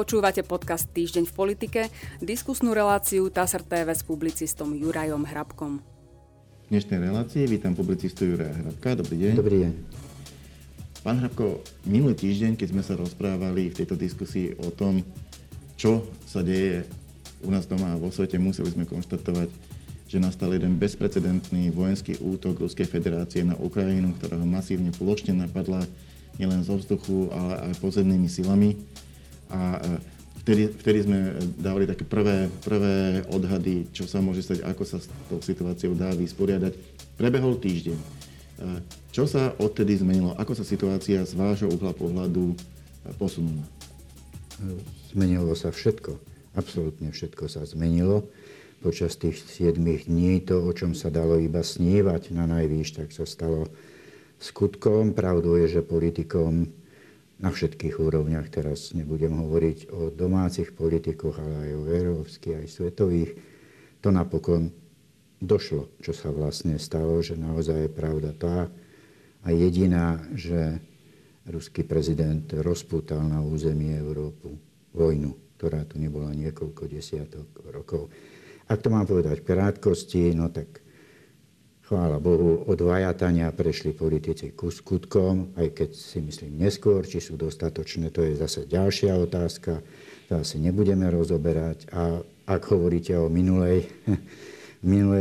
Počúvate podcast Týždeň v politike, diskusnú reláciu TASR TV s publicistom Jurajom Hrabkom. V dnešnej relácii vítam publicistu Juraja Hrabka. Dobrý deň. Dobrý deň. Pán Hrabko, minulý týždeň, keď sme sa rozprávali v tejto diskusii o tom, čo sa deje u nás doma a vo svete, museli sme konštatovať, že nastal jeden bezprecedentný vojenský útok Ruskej federácie na Ukrajinu, ktorá ho masívne plošne napadla nielen zo vzduchu, ale aj pozemnými silami. A vtedy sme dávali také prvé odhady, čo sa môže stať, ako sa s tou situáciou dá vysporiadať. Prebehol týždeň. Čo sa odtedy zmenilo? Ako sa situácia z vášho uhla pohľadu posunula? Zmenilo sa všetko. Absolútne všetko sa zmenilo. Počas tých 7 dní to, o čom sa dalo iba snívať na najvýš, tak sa stalo skutkom. Pravdou je, že politikom na všetkých úrovniach, teraz nebudem hovoriť o domácich politikoch, ale aj o európskych, aj svetových, to napokon došlo, čo sa vlastne stalo, že naozaj je pravda tá a jediná, že ruský prezident rozpútal na území Európy vojnu, ktorá tu nebola niekoľko desiatok rokov. Ak to mám povedať v krátkosti, no tak chvála Bohu, od vajatania prešli politici ku skutkom, aj keď si myslím neskôr, či sú dostatočné, to je zase ďalšia otázka, to asi nebudeme rozoberať. A ak hovoríte o minulej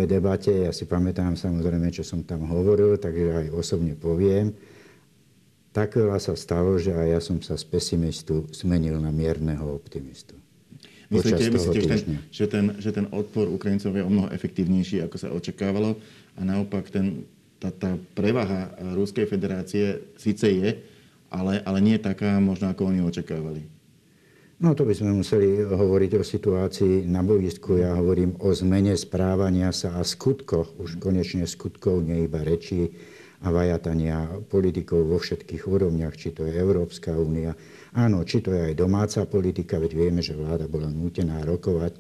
debate, ja si pamätám samozrejme, čo som tam hovoril, takže aj osobne poviem, tak veľa sa stalo, že aj ja som sa z pesimistu zmenil na mierneho optimistu. Myslíte, že ten odpor Ukrajincov je o mnoho efektívnejší, ako sa očakávalo? A naopak tá prevaha Ruskej federácie síce je, ale nie taká možno, ako oni očakávali. No to by sme museli hovoriť o situácii na boisku. Ja hovorím o zmene správania sa a skutkoch, už konečne skutkov, nie iba rečí a vajatania politikov vo všetkých úrovniach, či to je Európska únia, áno, či to je aj domáca politika, veď vieme, že vláda bola nútená rokovať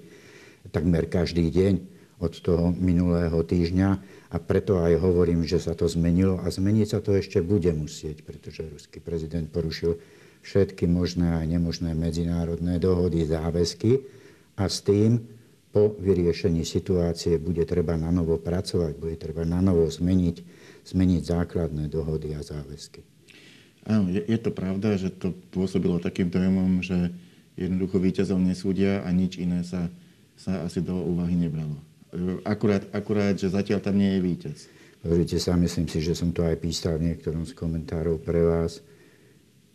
takmer každý deň od toho minulého týždňa a preto aj hovorím, že sa to zmenilo a zmeniť sa to ešte bude musieť, pretože ruský prezident porušil všetky možné a nemožné medzinárodné dohody, záväzky a s tým po vyriešení situácie bude treba na novo pracovať, bude treba na novo zmeniť základné dohody a záväzky. Áno, je to pravda, že to pôsobilo takým dojmom, že jednoducho víťazov nesúdia a nič iné sa asi do úvahy nebralo. Akurát, že zatiaľ tam nie je víťaz. Pozrite sa, myslím si, že som to aj písal v niektorom z komentárov pre vás.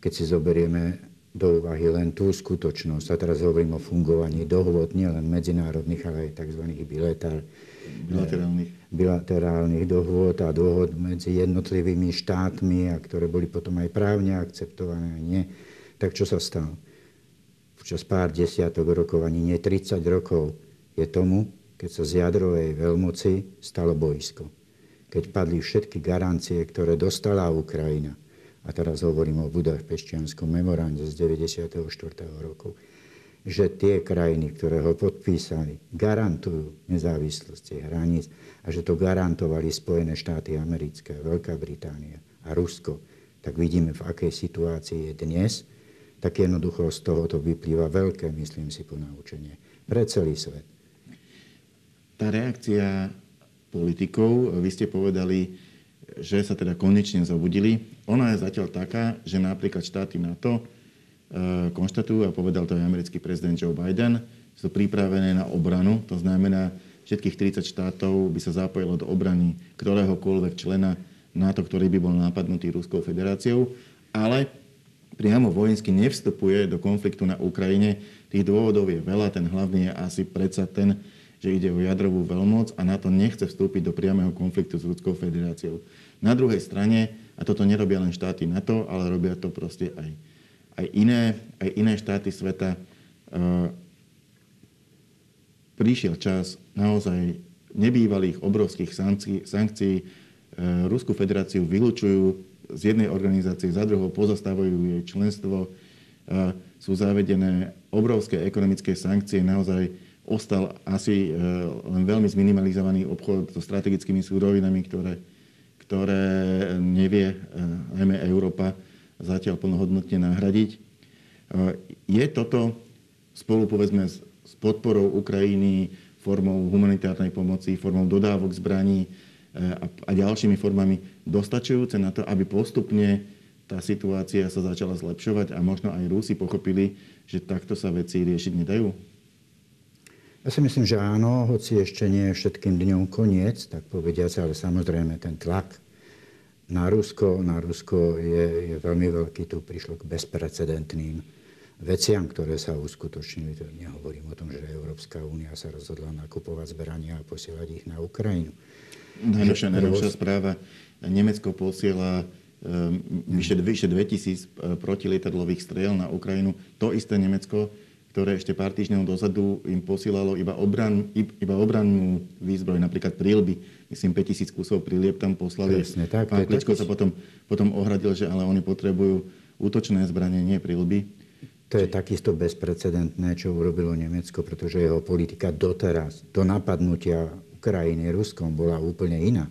Keď si zoberieme do úvahy len tú skutočnosť, a teraz hovorím o fungovaní dohôd, nielen medzinárodných, ale aj tzv. bilaterálnych dohôd a dohôd medzi jednotlivými štátmi, a ktoré boli potom aj právne akceptované a nie. Tak čo sa stalo? Počas pár desiatok rokov, ani nie 30 rokov je tomu, keď sa z jadrovej veľmoci stalo boisko. Keď padli všetky garancie, ktoré dostala Ukrajina. A teraz hovorím o Budapeštianskom memorande z 94. roku. Že tie krajiny, ktoré ho podpísali, garantujú nezávislosť hraníc a že to garantovali Spojené štáty americké, Veľká Británia a Rusko, tak vidíme, v akej situácii je dnes, tak jednoducho z tohoto vyplýva veľké, myslím si, ponaučenie pre celý svet. Tá reakcia politikov, vy ste povedali, že sa teda konečne zobudili, ona je zatiaľ taká, že napríklad štáty NATO konštatujú, a povedal to aj americký prezident Joe Biden, sú pripravené na obranu. To znamená, všetkých 30 štátov by sa zapojilo do obrany ktoréhokoľvek člena NATO, ktorý by bol napadnutý Ruskou federáciou. Ale priamo vojensky nevstupuje do konfliktu na Ukrajine. Tých dôvodov je veľa. Ten hlavný je asi predsa ten, že ide o jadrovú veľmoc a NATO nechce vstúpiť do priamého konfliktu s Ruskou federáciou. Na druhej strane, a toto nerobia len štáty NATO, ale robia to proste aj iné štáty sveta, prišiel čas naozaj nebývalých obrovských sankcií. Ruskú federáciu vylučujú z jednej organizácie, za druhou pozastavujú jej členstvo. Sú zavedené obrovské ekonomické sankcie. Naozaj ostal asi len veľmi zminimalizovaný obchod so strategickými súrovinami, ktoré nevie najmä Európa zatiaľ plnohodnotne nahradiť. Je toto spolu povedzme s podporou Ukrajiny, formou humanitárnej pomoci, formou dodávok zbraní a ďalšími formami dostačujúce na to, aby postupne tá situácia sa začala zlepšovať a možno aj Rusi pochopili, že takto sa veci riešiť nedajú? Ja si myslím, že áno, hoci ešte nie je všetkým dňom koniec, tak povediac, ale samozrejme ten tlak na Rusko je veľmi veľký. Tu prišlo k bezprecedentným veciam, ktoré sa uskutočnili. To nehovorím o tom, že Európska únia sa rozhodla nakupovať zbrania a posielať ich na Ukrajinu. Najnovšia správa. Nemecko posiela vyše 2000 protilietadlových striel na Ukrajinu. To isté Nemecko, ktoré ešte pár týždňov dozadu im posielalo iba obrannú výzbroj, napríklad príľby. Myslím, 5000 kusov prílieb tam poslali. Presne tak. Pán Kličko sa potom ohradil, že ale oni potrebujú útočné zbranie, nie príľby. To je takisto bezprecedentné, čo urobilo Nemecko, pretože jeho politika doteraz, do napadnutia Ukrajiny Ruskom, bola úplne iná.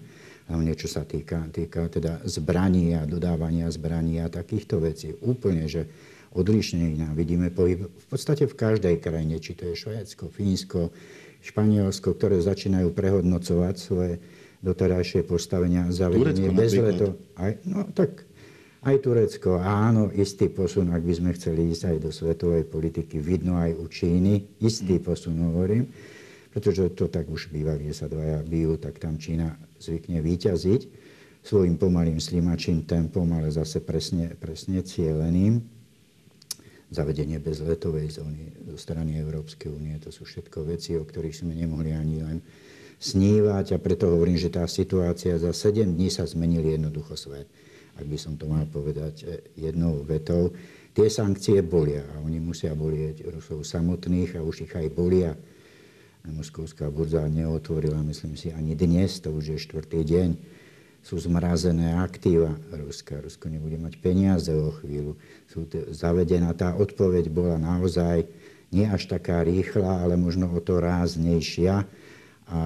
Hlavne čo sa týka teda zbraní a dodávania zbraní a takýchto vecí. Úplne, že odlišne iná. Vidíme pohyb v podstate v každej krajine, či to je Švédsko, Fínsko, Španielsko, ktoré začínajú prehodnocovať svoje doterajšie postavenia, zavedenie bez veto. Aj Turecko, áno, istý posun, ak by sme chceli ísť aj do svetovej politiky, vidno aj u Číny, istý posun hovorím, pretože to tak už býva, kde sa dvaja bijú, tak tam Čína zvykne výťaziť svojim pomalým slimačím tempom, ale zase presne cieleným. Zavedenie bezletovej zóny zo strany Európskej únie, to sú všetko veci, o ktorých sme nemohli ani len snívať, a preto hovorím, že tá situácia za 7 dní sa zmenil jednoducho svet. Ak by som to mal povedať jednou vetou, tie sankcie bolia a oni musia bolieť Rusov samotných a už ich aj bolia. Moskovská burza neotvorila, myslím si, ani dnes, to už je 4. deň. Sú zmrazené aktíva Ruska. Rusko nebude mať peniaze o chvíľu. Zavedená tá odpoveď bola naozaj nie až taká rýchla, ale možno o to ráznejšia. A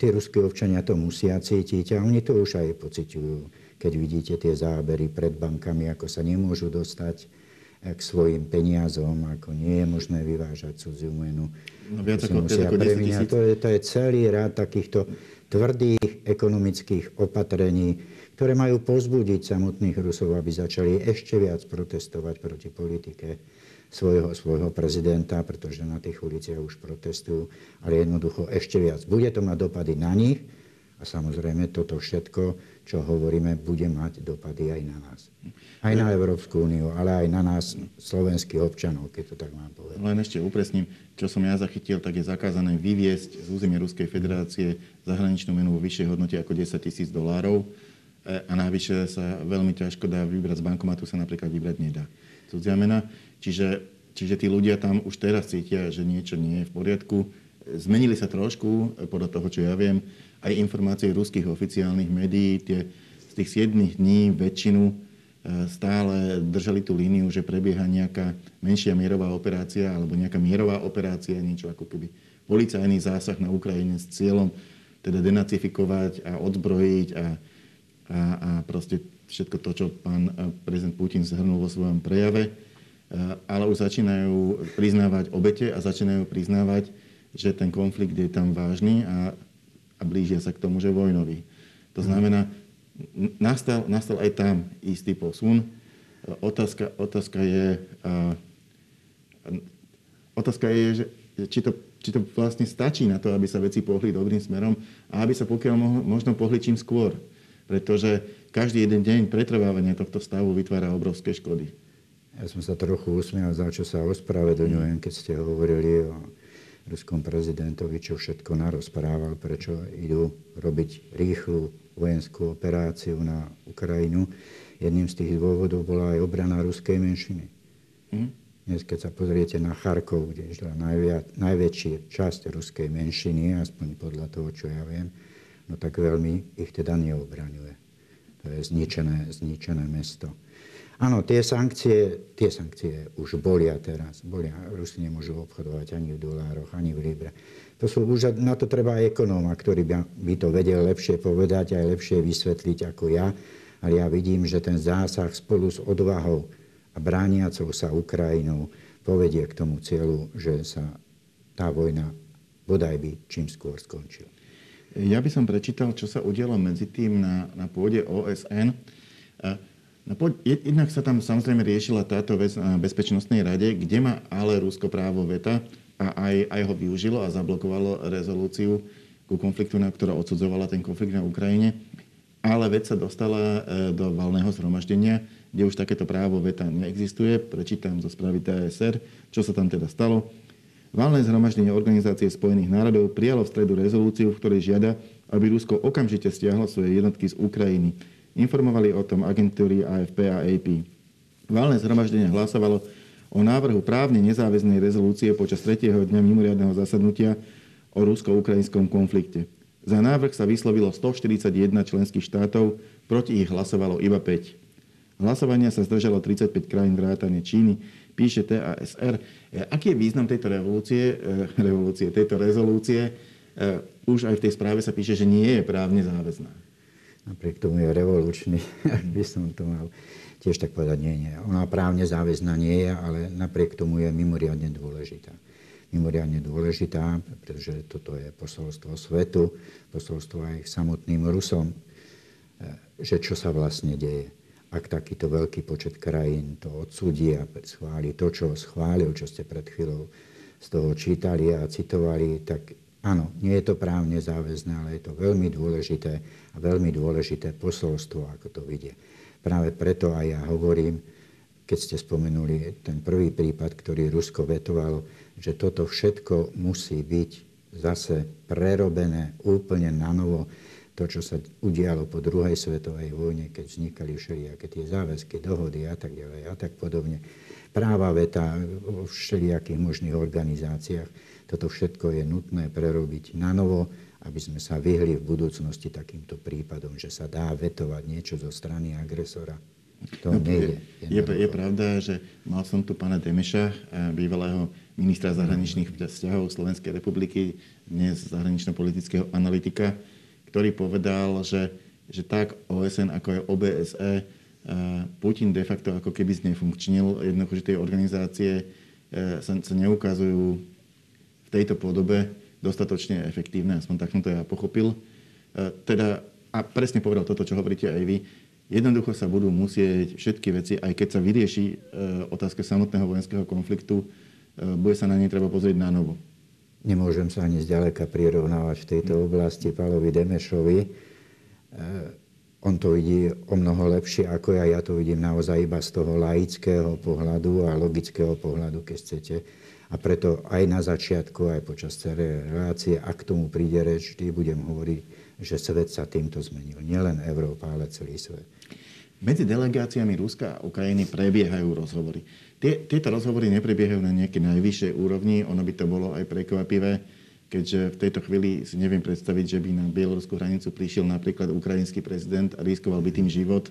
tí ruskí občania to musia cítiť a oni to už aj pociťujú. Keď vidíte tie zábery pred bankami, ako sa nemôžu dostať k svojim peniazom, ako nie je možné vyvážať cudziu menu. No, viac ako 10 000. To je celý rád takýchto tvrdých ekonomických opatrení, ktoré majú povzbudiť samotných Rusov, aby začali ešte viac protestovať proti politike svojho prezidenta, pretože na tých uliciach už protestujú, ale jednoducho ešte viac. Bude to mať dopady na nich a samozrejme toto všetko, čo hovoríme, bude mať dopady aj na nás. Aj na Európsku úniu, ale aj na nás, slovenských občanov, keď to tak mám povedať. Len ešte upresním, čo som ja zachytil, tak je zakázané vyviesť z územia Ruskej federácie zahraničnú menu vo vyššej hodnote ako $10 000 a navyše sa veľmi ťažko dá vybrať z bankomatu, sa napríklad vybrať nedá. Cudzia mena, čiže tí ľudia tam už teraz cítia, že niečo nie je v poriadku. Zmenili sa trošku, podľa toho, čo ja viem, aj informácie ruských oficiálnych médií. Z tých 7 dní väčšinu stále držali tú líniu, že prebieha nejaká menšia mierová operácia alebo nejaká mierová operácia, niečo ako keby policajný zásah na Ukrajine s cieľom teda denacifikovať a odzbrojiť a proste všetko to, čo pán prezident Putin zhrnul vo svojom prejave. Ale už začínajú priznávať obete a začínajú priznávať, že ten konflikt je tam vážny a blížia sa k tomu, že vojnový. To znamená, nastal aj tam istý posun. Otázka je, že či to vlastne stačí na to, aby sa veci pohli dobrým smerom a aby sa pokiaľ možno pohli čím skôr. Pretože každý jeden deň pretrvávania tohto stavu vytvára obrovské škody. Ja som sa trochu usmial, za čo sa ospravedlňujem, keď ste hovorili o ruskom prezidentovi, čo všetko narozprával, prečo idú robiť rýchlu vojenskú operáciu na Ukrajinu. Jedným z tých dôvodov bola aj obrana ruskej menšiny. Dnes, keď sa pozriete na Charkov, kde je najväčšia časť ruskej menšiny, aspoň podľa toho, čo ja viem, no tak veľmi ich teda neobraňuje. To je zničené mesto. Áno, tie sankcie už bolia teraz. Bolia. Rusi nemôžu obchodovať ani v dolároch, ani v libre. To sú už, na to treba ekonóma, ktorý by to vedel lepšie povedať, aj lepšie vysvetliť ako ja. Ale ja vidím, že ten zásah spolu s odvahou a brániacou sa Ukrajinou povedie k tomu cieľu, že sa tá vojna bodaj by čím skôr skončila. Ja by som prečítal, čo sa udialo medzi tým na pôde OSN. Jednak sa tam samozrejme riešila táto vec na Bezpečnostnej rade, kde má ale Rusko právo veta a aj ho využilo a zablokovalo rezolúciu ku konfliktu, ktorá odsudzovala ten konflikt na Ukrajine. Ale vec sa dostala do Valného zhromaždenia, kde už takéto právo veta neexistuje. Prečítam zo správy TASR, čo sa tam teda stalo. Valné zhromaždenie Organizácie spojených národov prijalo v stredu rezolúciu, v ktorej žiada, aby Rusko okamžite stiahlo svoje jednotky z Ukrajiny. Informovali o tom agentúry AFP a AP. Valné zhromaždenie hlasovalo o návrhu právne nezáväznej rezolúcie počas 3. dňa mimoriadneho zasadnutia o rusko-ukrajinskom konflikte. Za návrh sa vyslovilo 141 členských štátov, proti ich hlasovalo iba 5. Hlasovania sa zdržalo 35 krajín vrátane Číny, píše TASR. Aký je význam tejto rezolúcie? Už aj v tej správe sa píše, že nie je právne záväzná. Napriek tomu je revolučný, ak by som to mal tiež tak povedať. Nie. Ona právne záväzná nie je, ale napriek tomu je mimoriadne dôležitá. Mimoriadne dôležitá, pretože toto je posolstvo svetu, posolstvo aj samotným Rusom, že čo sa vlastne deje. Ak takýto veľký počet krajín to odsúdi a schváli to, čo schválil, čo ste pred chvíľou z toho čítali a citovali, tak áno, nie je to právne záväzné, ale je to veľmi dôležité posolstvo, ako to vidie. Práve preto aj ja hovorím, keď ste spomenuli ten prvý prípad, ktorý Rusko vetovalo, že toto všetko musí byť zase prerobené úplne na novo. To, čo sa udialo po druhej svetovej vojne, keď vznikali všelijaké tie záväzky, dohody a tak ďalej a tak podobne. Práva veta vo všelijakých možných organizáciách. Toto všetko je nutné prerobiť na novo, aby sme sa vyhli v budúcnosti takýmto prípadom, že sa dá vetovať niečo zo strany agresora. To nejde. Je pravda, že mal som tu pána Demeša, bývalého ministra zahraničných vzťahov Slovenskej republiky, dnes zahranično-politického analytika, ktorý povedal, že tak OSN ako aj OBSE Putin de facto ako keby znefunkčnil, jednoducho, že tie organizácie sa neukazujú v tejto podobe dostatočne efektívne, aspoň tak som to ja pochopil. A presne povedal toto, čo hovoríte aj vy, jednoducho sa budú musieť všetky veci, aj keď sa vyrieši otázka samotného vojenského konfliktu, bude sa na nej treba pozrieť na novo. Nemôžem sa ani zďaleka prirovnávať v tejto oblasti Pavlovi Demešovi. On to vidí o mnoho lepšie ako ja. Ja to vidím naozaj iba z toho laického pohľadu a logického pohľadu, keď chcete. A preto aj na začiatku, aj počas celej relácie, ak tomu príde reč, vždy budem hovoriť, že svet sa týmto zmenil. Nielen Európa, ale celý svet. Medzi delegáciami Ruska a Ukrajiny prebiehajú rozhovory. Tieto rozhovory neprebiehajú na nejaké najvyššej úrovni. Ono by to bolo aj prekvapivé, keďže v tejto chvíli si neviem predstaviť, že by na bieloruskú hranicu prišiel napríklad ukrajinský prezident a riskoval by tým život,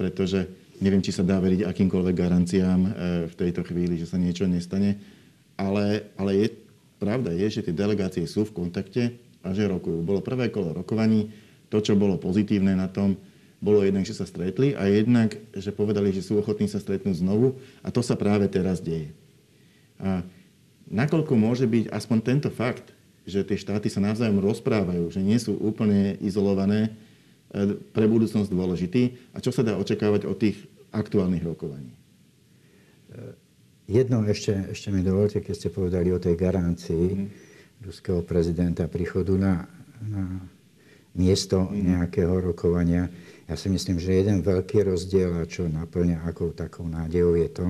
pretože neviem, či sa dá veriť akýmkoľvek garanciám v tejto chvíli, že sa niečo nestane. Ale pravda je, že tie delegácie sú v kontakte a že rokujú. Bolo prvé kolo rokovaní. To, čo bolo pozitívne na tom, bolo jednak, že sa stretli a jednak, že povedali, že sú ochotní sa stretnúť znovu a to sa práve teraz deje. A nakoľko môže byť aspoň tento fakt, že tie štáty sa navzájom rozprávajú, že nie sú úplne izolované, pre budúcnosť dôležitý a čo sa dá očakávať od tých aktuálnych rokovaní? Jedno ešte mi dovolte, keď ste povedali o tej garancii ruského prezidenta príchodu na miesto nejakého rokovania. Ja si myslím, že jeden veľký rozdiel, a čo naplňa akou takou nádejou, je to,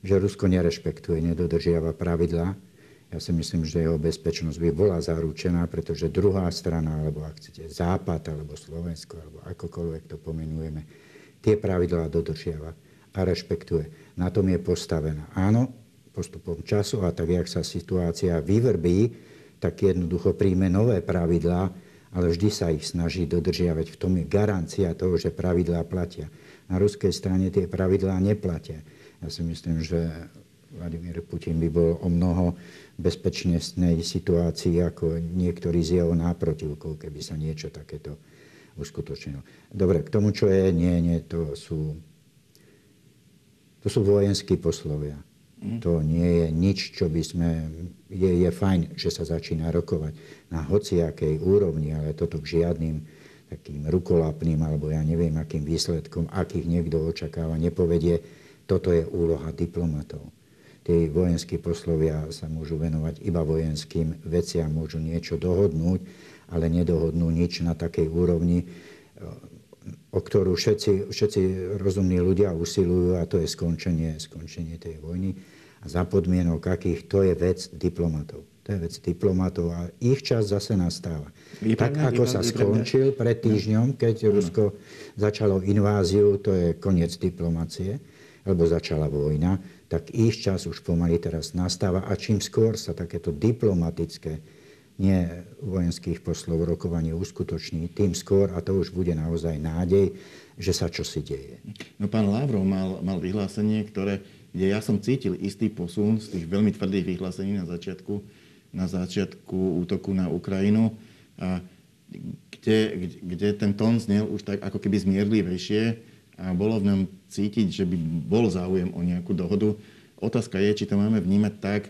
že Rusko nerešpektuje, nedodržiava pravidlá. Ja si myslím, že jeho bezpečnosť by bola zaručená, pretože druhá strana, alebo ak chcete, Západ, alebo Slovensko, alebo akokoľvek to pomenujeme, tie pravidlá dodržiava a rešpektuje. Na tom je postavená. Áno, postupom času a tak, jak sa situácia vyvrbí, tak jednoducho príjme nové pravidlá, ale vždy sa ich snaží dodržiavať. V tom je garancia toho, že pravidlá platia. Na ruskej strane tie pravidlá neplatia. Ja si myslím, že Vladimír Putin by bol o mnoho bezpečnostnej situácii ako niektorí z jeho náprotivkov, keby sa niečo takéto uskutočnilo. Dobre, k tomu, čo je, to sú vojenskí poslovia. To nie je nič, čo by sme... Je fajn, že sa začína rokovať na hociakej úrovni, ale toto k žiadnym takým rukolapným, alebo ja neviem, akým výsledkom, akých niekto očakáva, nepovedie. Toto je úloha diplomatov. Tí vojenskí poslovia sa môžu venovať iba vojenským veciam, môžu niečo dohodnúť, ale nedohodnú nič na takej úrovni, o ktorú všetci rozumní ľudia usilujú, a to je skončenie tej vojny. A za podmienok akých, to je vec diplomatov. To je vec diplomatov a ich čas zase nastáva. Skončil pred týždňom, keď Rusko začalo inváziu, to je koniec diplomacie, alebo začala vojna, tak ich čas už pomaly teraz nastáva. A čím skôr sa takéto diplomatické, nie vojenských poslov, rokovanie uskutoční, tým skôr, a to už bude naozaj nádej, že sa čosi deje. No, pán Lavrov mal vyhlásenie, kde ja som cítil istý posun z tých veľmi tvrdých vyhlásení na začiatku útoku na Ukrajinu, a kde ten tón znel už tak ako keby zmierlivejšie a bolo v ňom cítiť, že by bol záujem o nejakú dohodu. Otázka je, či to máme vnímať tak,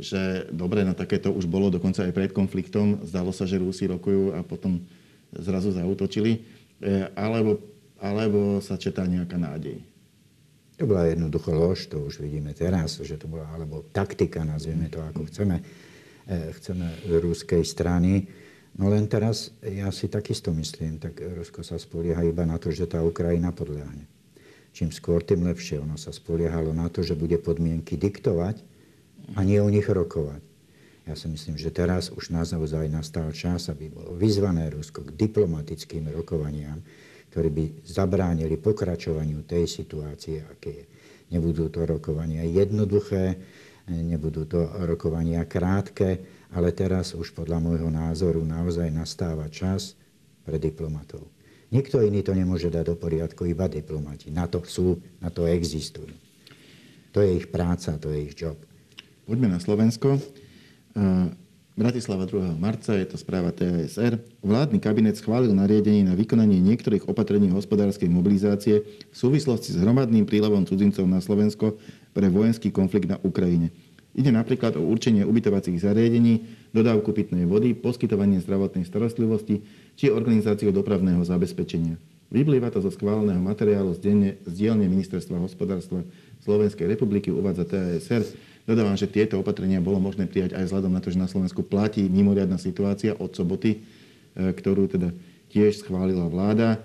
že dobre, na takéto už bolo dokonca aj pred konfliktom. Zdalo sa, že Rusi rokujú a potom zrazu zaútočili. Alebo sa četá nejaká nádej. To bola jednoducho lož, to už vidíme teraz, že to bola alebo taktika, nazvieme to ako chceme. Chceme ruskej strany. No len teraz, ja si takisto myslím, tak Rusko sa spolieha iba na to, že tá Ukrajina podľahne. Čím skôr, tým lepšie. Ono sa spoliehalo na to, že bude podmienky diktovať, a nie o nich rokovať. Ja si myslím, že teraz už naozaj nastal čas, aby bolo vyzvané Rusko k diplomatickým rokovaniam, ktoré by zabránili pokračovaniu tej situácie, aké je. Nebudú to rokovania jednoduché, nebudú to rokovania krátke, ale teraz už podľa môjho názoru naozaj nastáva čas pre diplomatov. Nikto iný to nemôže dať do poriadku, iba diplomati. Na to sú, na to existujú. To je ich práca, to je ich job. Poďme na Slovensko. Bratislava 2. marca, je to správa TASR. Vládny kabinet schválil nariadenie na vykonanie niektorých opatrení hospodárskej mobilizácie v súvislosti s hromadným prílevom cudzincov na Slovensko pre vojenský konflikt na Ukrajine. Ide napríklad o určenie ubytovacích zariadení, dodávku pitnej vody, poskytovanie zdravotnej starostlivosti či organizáciu dopravného zabezpečenia. Vyplýva to zo schváleného materiálu z dielne Ministerstva hospodárstva Slovenskej republiky, uvádza TASR. Dodávam, že tieto opatrenia bolo možné prijať aj vzhľadom na to, že na Slovensku platí mimoriadna situácia od soboty, ktorú teda tiež schválila vláda.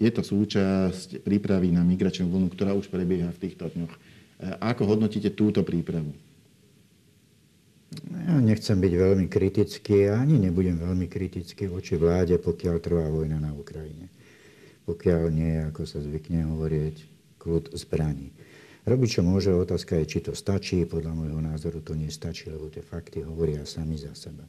Je to súčasť prípravy na migračnú vlnu, ktorá už prebieha v týchto dňoch. Ako hodnotíte túto prípravu? Ja nechcem byť veľmi kritický, ani nebudem veľmi kritický voči vláde, pokiaľ trvá vojna na Ukrajine. Pokiaľ nie, ako sa zvykne hovoriť, kľud zbraní. Robiť, čo môže, otázka je, či to stačí. Podľa môjho názoru to nestačí, lebo tie fakty hovoria sami za seba.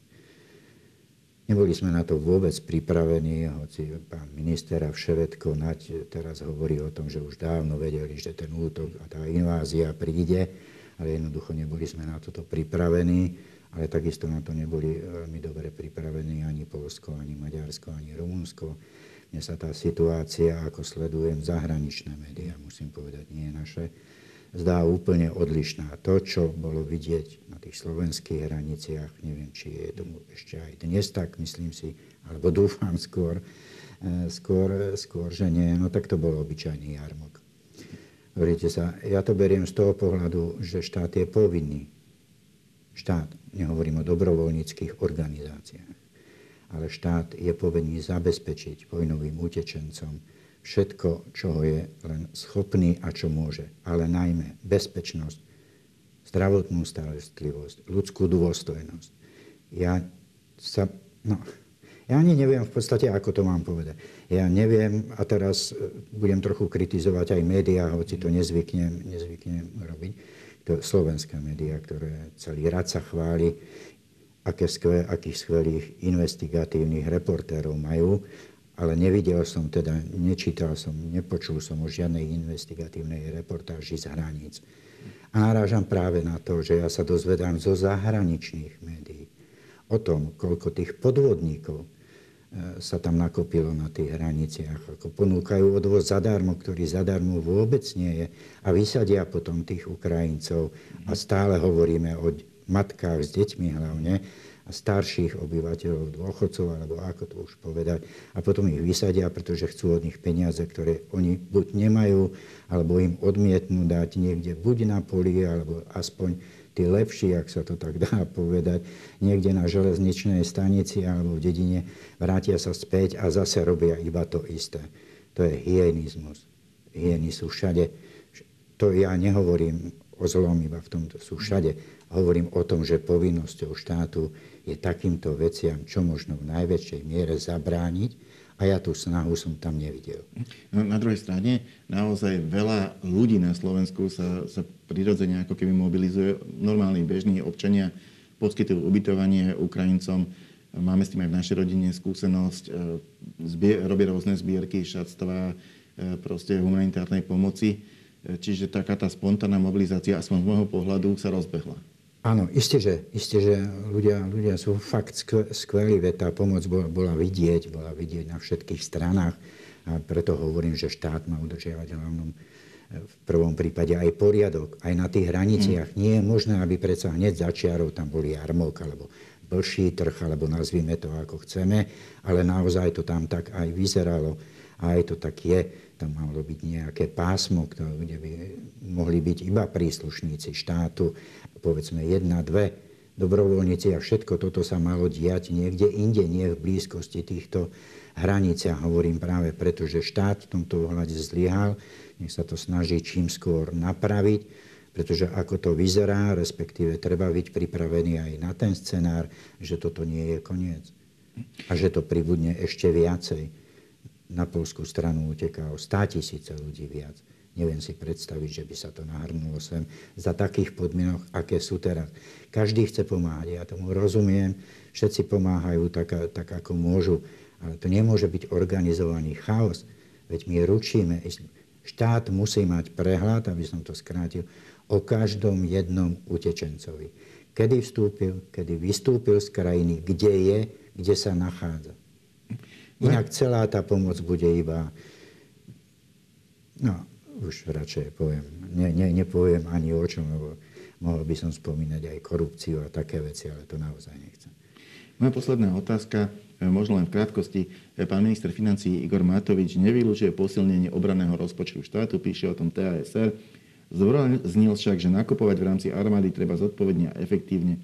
Neboli sme na to vôbec pripravení, hoci pán minister a vševedko Naď teraz hovorí o tom, že už dávno vedeli, že ten útok a tá invázia príde, ale jednoducho neboli sme na toto pripravení, ale takisto na to neboli veľmi dobre pripravení ani Poľsko, ani Maďarsko, ani Rumunsko. Mne sa tá situácia, ako sledujem zahraničné médiá, musím povedať, nie naše, zdá úplne odlišná. To, čo bolo vidieť na tých slovenských hraniciach, neviem, či je tomu ešte aj dnes tak, myslím si, alebo dúfam skôr, že nie. No tak to bol obyčajný jarmok. Hovoríte sa, ja to beriem z toho pohľadu, že štát je povinný. Štát, nehovorím o dobrovoľníckých organizáciách, ale štát je povinný zabezpečiť vojnovým utečencom všetko, čoho je len schopný a čo môže, ale najmä bezpečnosť, zdravotnú starostlivosť, ľudskú dôstojnosť. Ja ani neviem v podstate, ako to mám povedať. Ja neviem, a teraz budem trochu kritizovať aj médiá, hoci to nezvyknem robiť. To slovenská médiá, ktoré celý rad sa chváli, akých skvelých investigatívnych reportérov majú, ale nevidel som teda, nečítal som, nepočul som o žiadnej investigatívnej reportáži z hraníc. A narážam práve na to, že ja sa dozvedám zo zahraničných médií o tom, koľko tých podvodníkov sa tam nakopilo na tých hraniciach. Ako ponúkajú odvoz zadarmo, ktorý zadarmo vôbec nie je. A vysadia potom tých Ukrajincov. A stále hovoríme o matkách s deťmi hlavne, a starších obyvateľov, dôchodcov, alebo ako to už povedať. A potom ich vysadia, pretože chcú od nich peniaze, ktoré oni buď nemajú, alebo im odmietnú dať niekde buď na poli, alebo aspoň tí lepší, ak sa to tak dá povedať, niekde na železničnej stanici alebo v dedine, vrátia sa späť a zase robia iba to isté. To je hyenizmus. Hyeny sú všade. To ja nehovorím o zlom, iba v tomto sú všade. Hovorím o tom, že povinnosťou štátu je takýmto veciam, čo možno v najväčšej miere zabrániť. A ja tú snahu som tam nevidel. No, na druhej strane, naozaj veľa ľudí na Slovensku sa prirodzene ako keby mobilizuje. Normálni bežní občania poskytujú ubytovanie Ukrajincom. Máme s tým aj v našej rodine skúsenosť. Robia rôzne zbierky, šatstva, proste humanitárnej pomoci. Čiže taká tá spontánna mobilizácia, aspoň z môjho pohľadu, sa rozbehla. Áno, isté, že ľudia sú fakt skvelí, tá pomoc bola vidieť na všetkých stranách a preto hovorím, že štát má udržiavať hlavnom v prvom prípade aj poriadok, aj na tých hraniciach. Nie je možné, aby predsa hneď za čiarou tam boli jarmok alebo blší trh, alebo nazvime to ako chceme, ale naozaj to tam tak aj vyzeralo a aj to tak je. Tam malo byť nejaké pásmo, kde by mohli byť iba príslušníci štátu, povedzme 1, 2 dobrovoľníci a všetko toto sa malo diať niekde inde, nie v blízkosti týchto hraníc. Ja hovorím práve preto, že štát v tomto ohľade zlyhal, nech sa to snaží čím skôr napraviť, pretože ako to vyzerá, respektíve treba byť pripravený aj na ten scenár, že toto nie je koniec a že to pribudne ešte viacej. Na polskú stranu uteká o 100 000 ľudí viac. Neviem si predstaviť, že by sa to nahrnulo sem za takých podmienok, aké sú teraz. Každý chce pomáhať, ja tomu rozumiem, všetci pomáhajú tak ako môžu, ale to nemôže byť organizovaný chaos, veď my ručíme. Štát musí mať prehľad, aby som to skrátil, o každom jednom utečencovi. Kedy vstúpil, kedy vystúpil z krajiny, kde je, kde sa nachádza. Inak celá tá pomoc bude iba, no už radšej poviem, nepoviem ani o čom, lebo mohol by som spomínať aj korupciu a také veci, ale to naozaj nechcem. Moja posledná otázka, možno len v krátkosti. Pán minister financií Igor Matovič nevylučuje posilnenie obranného rozpočtu štátu, píše o tom TASR. Zdôraznil však, že nakupovať v rámci armády treba zodpovedne a efektívne.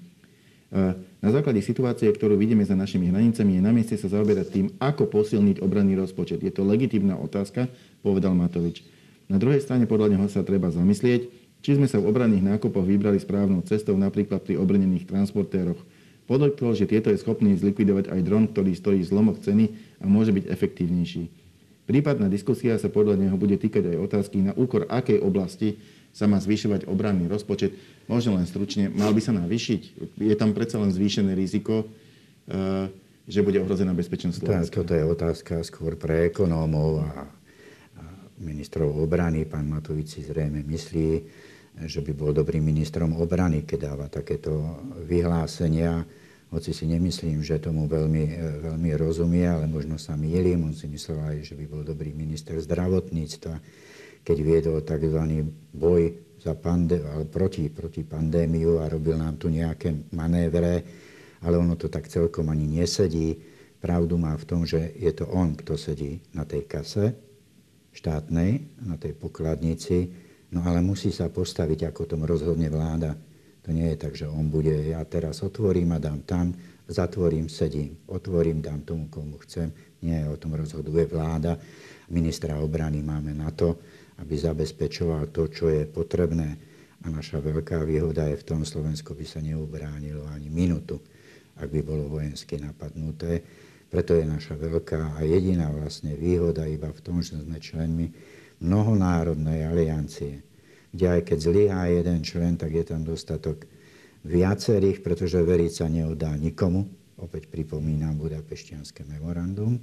Na základe situácie, ktorú vidíme za našimi hranicami, je na mieste sa zaoberať tým, ako posilniť obranný rozpočet. Je to legitímna otázka, povedal Matovič. Na druhej strane podľa neho sa treba zamyslieť, či sme sa v obranných nákupoch vybrali správnou cestou, napríklad pri obrnených transportéroch. Podotkol, že tieto je schopný zlikvidovať aj dron, ktorý stojí zlomok ceny a môže byť efektívnejší. Prípadná diskusia sa podľa neho bude týkať aj otázky, na úkor akej oblasti sa má zvyšovať obranný rozpočet. Možno len stručne, mal by sa navýšiť? Je tam predsa len zvýšené riziko, že bude ohrozená bezpečnosť Slovenska? Toto je otázka skôr pre ekonómov a ministrov obrany. Pán Matovič si zrejme myslí, že by bol dobrým ministrom obrany, keď dáva takéto vyhlásenia. Hoci si nemyslím, že tomu veľmi rozumie, ale možno sa mýlim. On si myslel aj, že by bol dobrý minister zdravotníctva, keď viedol tzv. Boj za proti pandémiu a robil nám tu nejaké manévre, ale ono to tak celkom ani nesedí. Pravdu má v tom, že je to on, kto sedí na tej kase štátnej, na tej pokladnici, no ale musí sa postaviť, ako tom rozhodne vláda. To nie je tak, že on bude, ja teraz otvorím a dám tam, zatvorím, sedím, otvorím, dám tomu, komu chcem. Nie, o tom rozhoduje vláda. Ministra obrany máme na to, aby zabezpečoval to, čo je potrebné. A naša veľká výhoda je v tom, Slovensko by sa neubránilo ani minútu, ak by bolo vojensky napadnuté. Preto je naša veľká a jediná vlastne výhoda iba v tom, že sme členmi mnohonárodnej aliancie, kde aj keď zlyhá jeden člen, tak je tam dostatok viacerých, pretože veriť sa neodá nikomu. Opäť pripomínam Budapeštianske memorandum.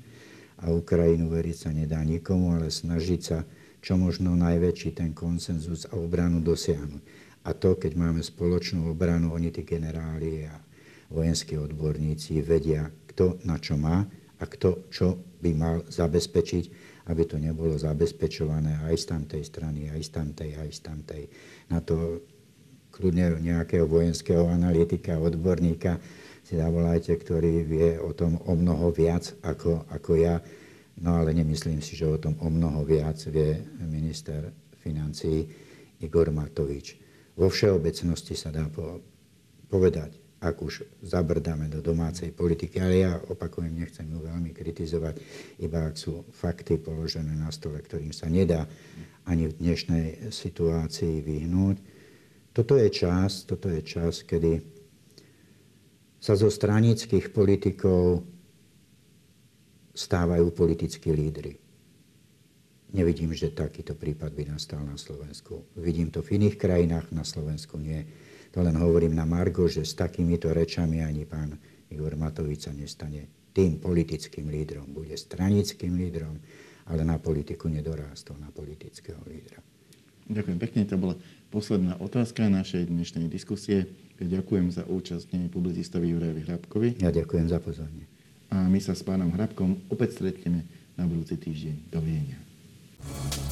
A Ukrajinu veriť sa nedá nikomu, ale snažiť sa čo možno najväčší ten konsenzus a obranu dosiahnuť. A to, keď máme spoločnú obranu, oni tí generáli a vojenskí odborníci vedia, kto na čo má a a kto čo by mal zabezpečiť, aby to nebolo zabezpečované aj z tamtej strany, aj z tamtej. Na to kľudne nejakého vojenského analytika, odborníka si zavolajte, ktorý vie o tom o mnoho viac ako ja. No ale nemyslím si, že o tom o mnoho viac vie minister financií Igor Matovič. Vo všeobecnosti sa dá povedať, ak už zabrdáme do domácej politiky, ale ja opakujem, nechcem ju veľmi kritizovať, iba ak sú fakty položené na stole, ktorým sa nedá ani v dnešnej situácii vyhnúť. Toto je čas, kedy sa zo stranických politikov stávajú politickí lídri. Nevidím, že takýto prípad by nastal na Slovensku. Vidím to v iných krajinách, na Slovensku nie. To len hovorím na margo, že s takýmito rečami ani pán Igor Matovič sa nestane tým politickým lídrom. Bude stranickým lídrom, ale na politiku nedorástol, na politického lídra. Ďakujem pekne. To bola posledná otázka našej dnešnej diskusie. Ďakujem za účasť publicistovi Jurajovi Hrabkovi. Ja ďakujem za pozornosť. A my sa s pánom Hrabkom opäť stretneme na budúci týždeň. Dovidenia.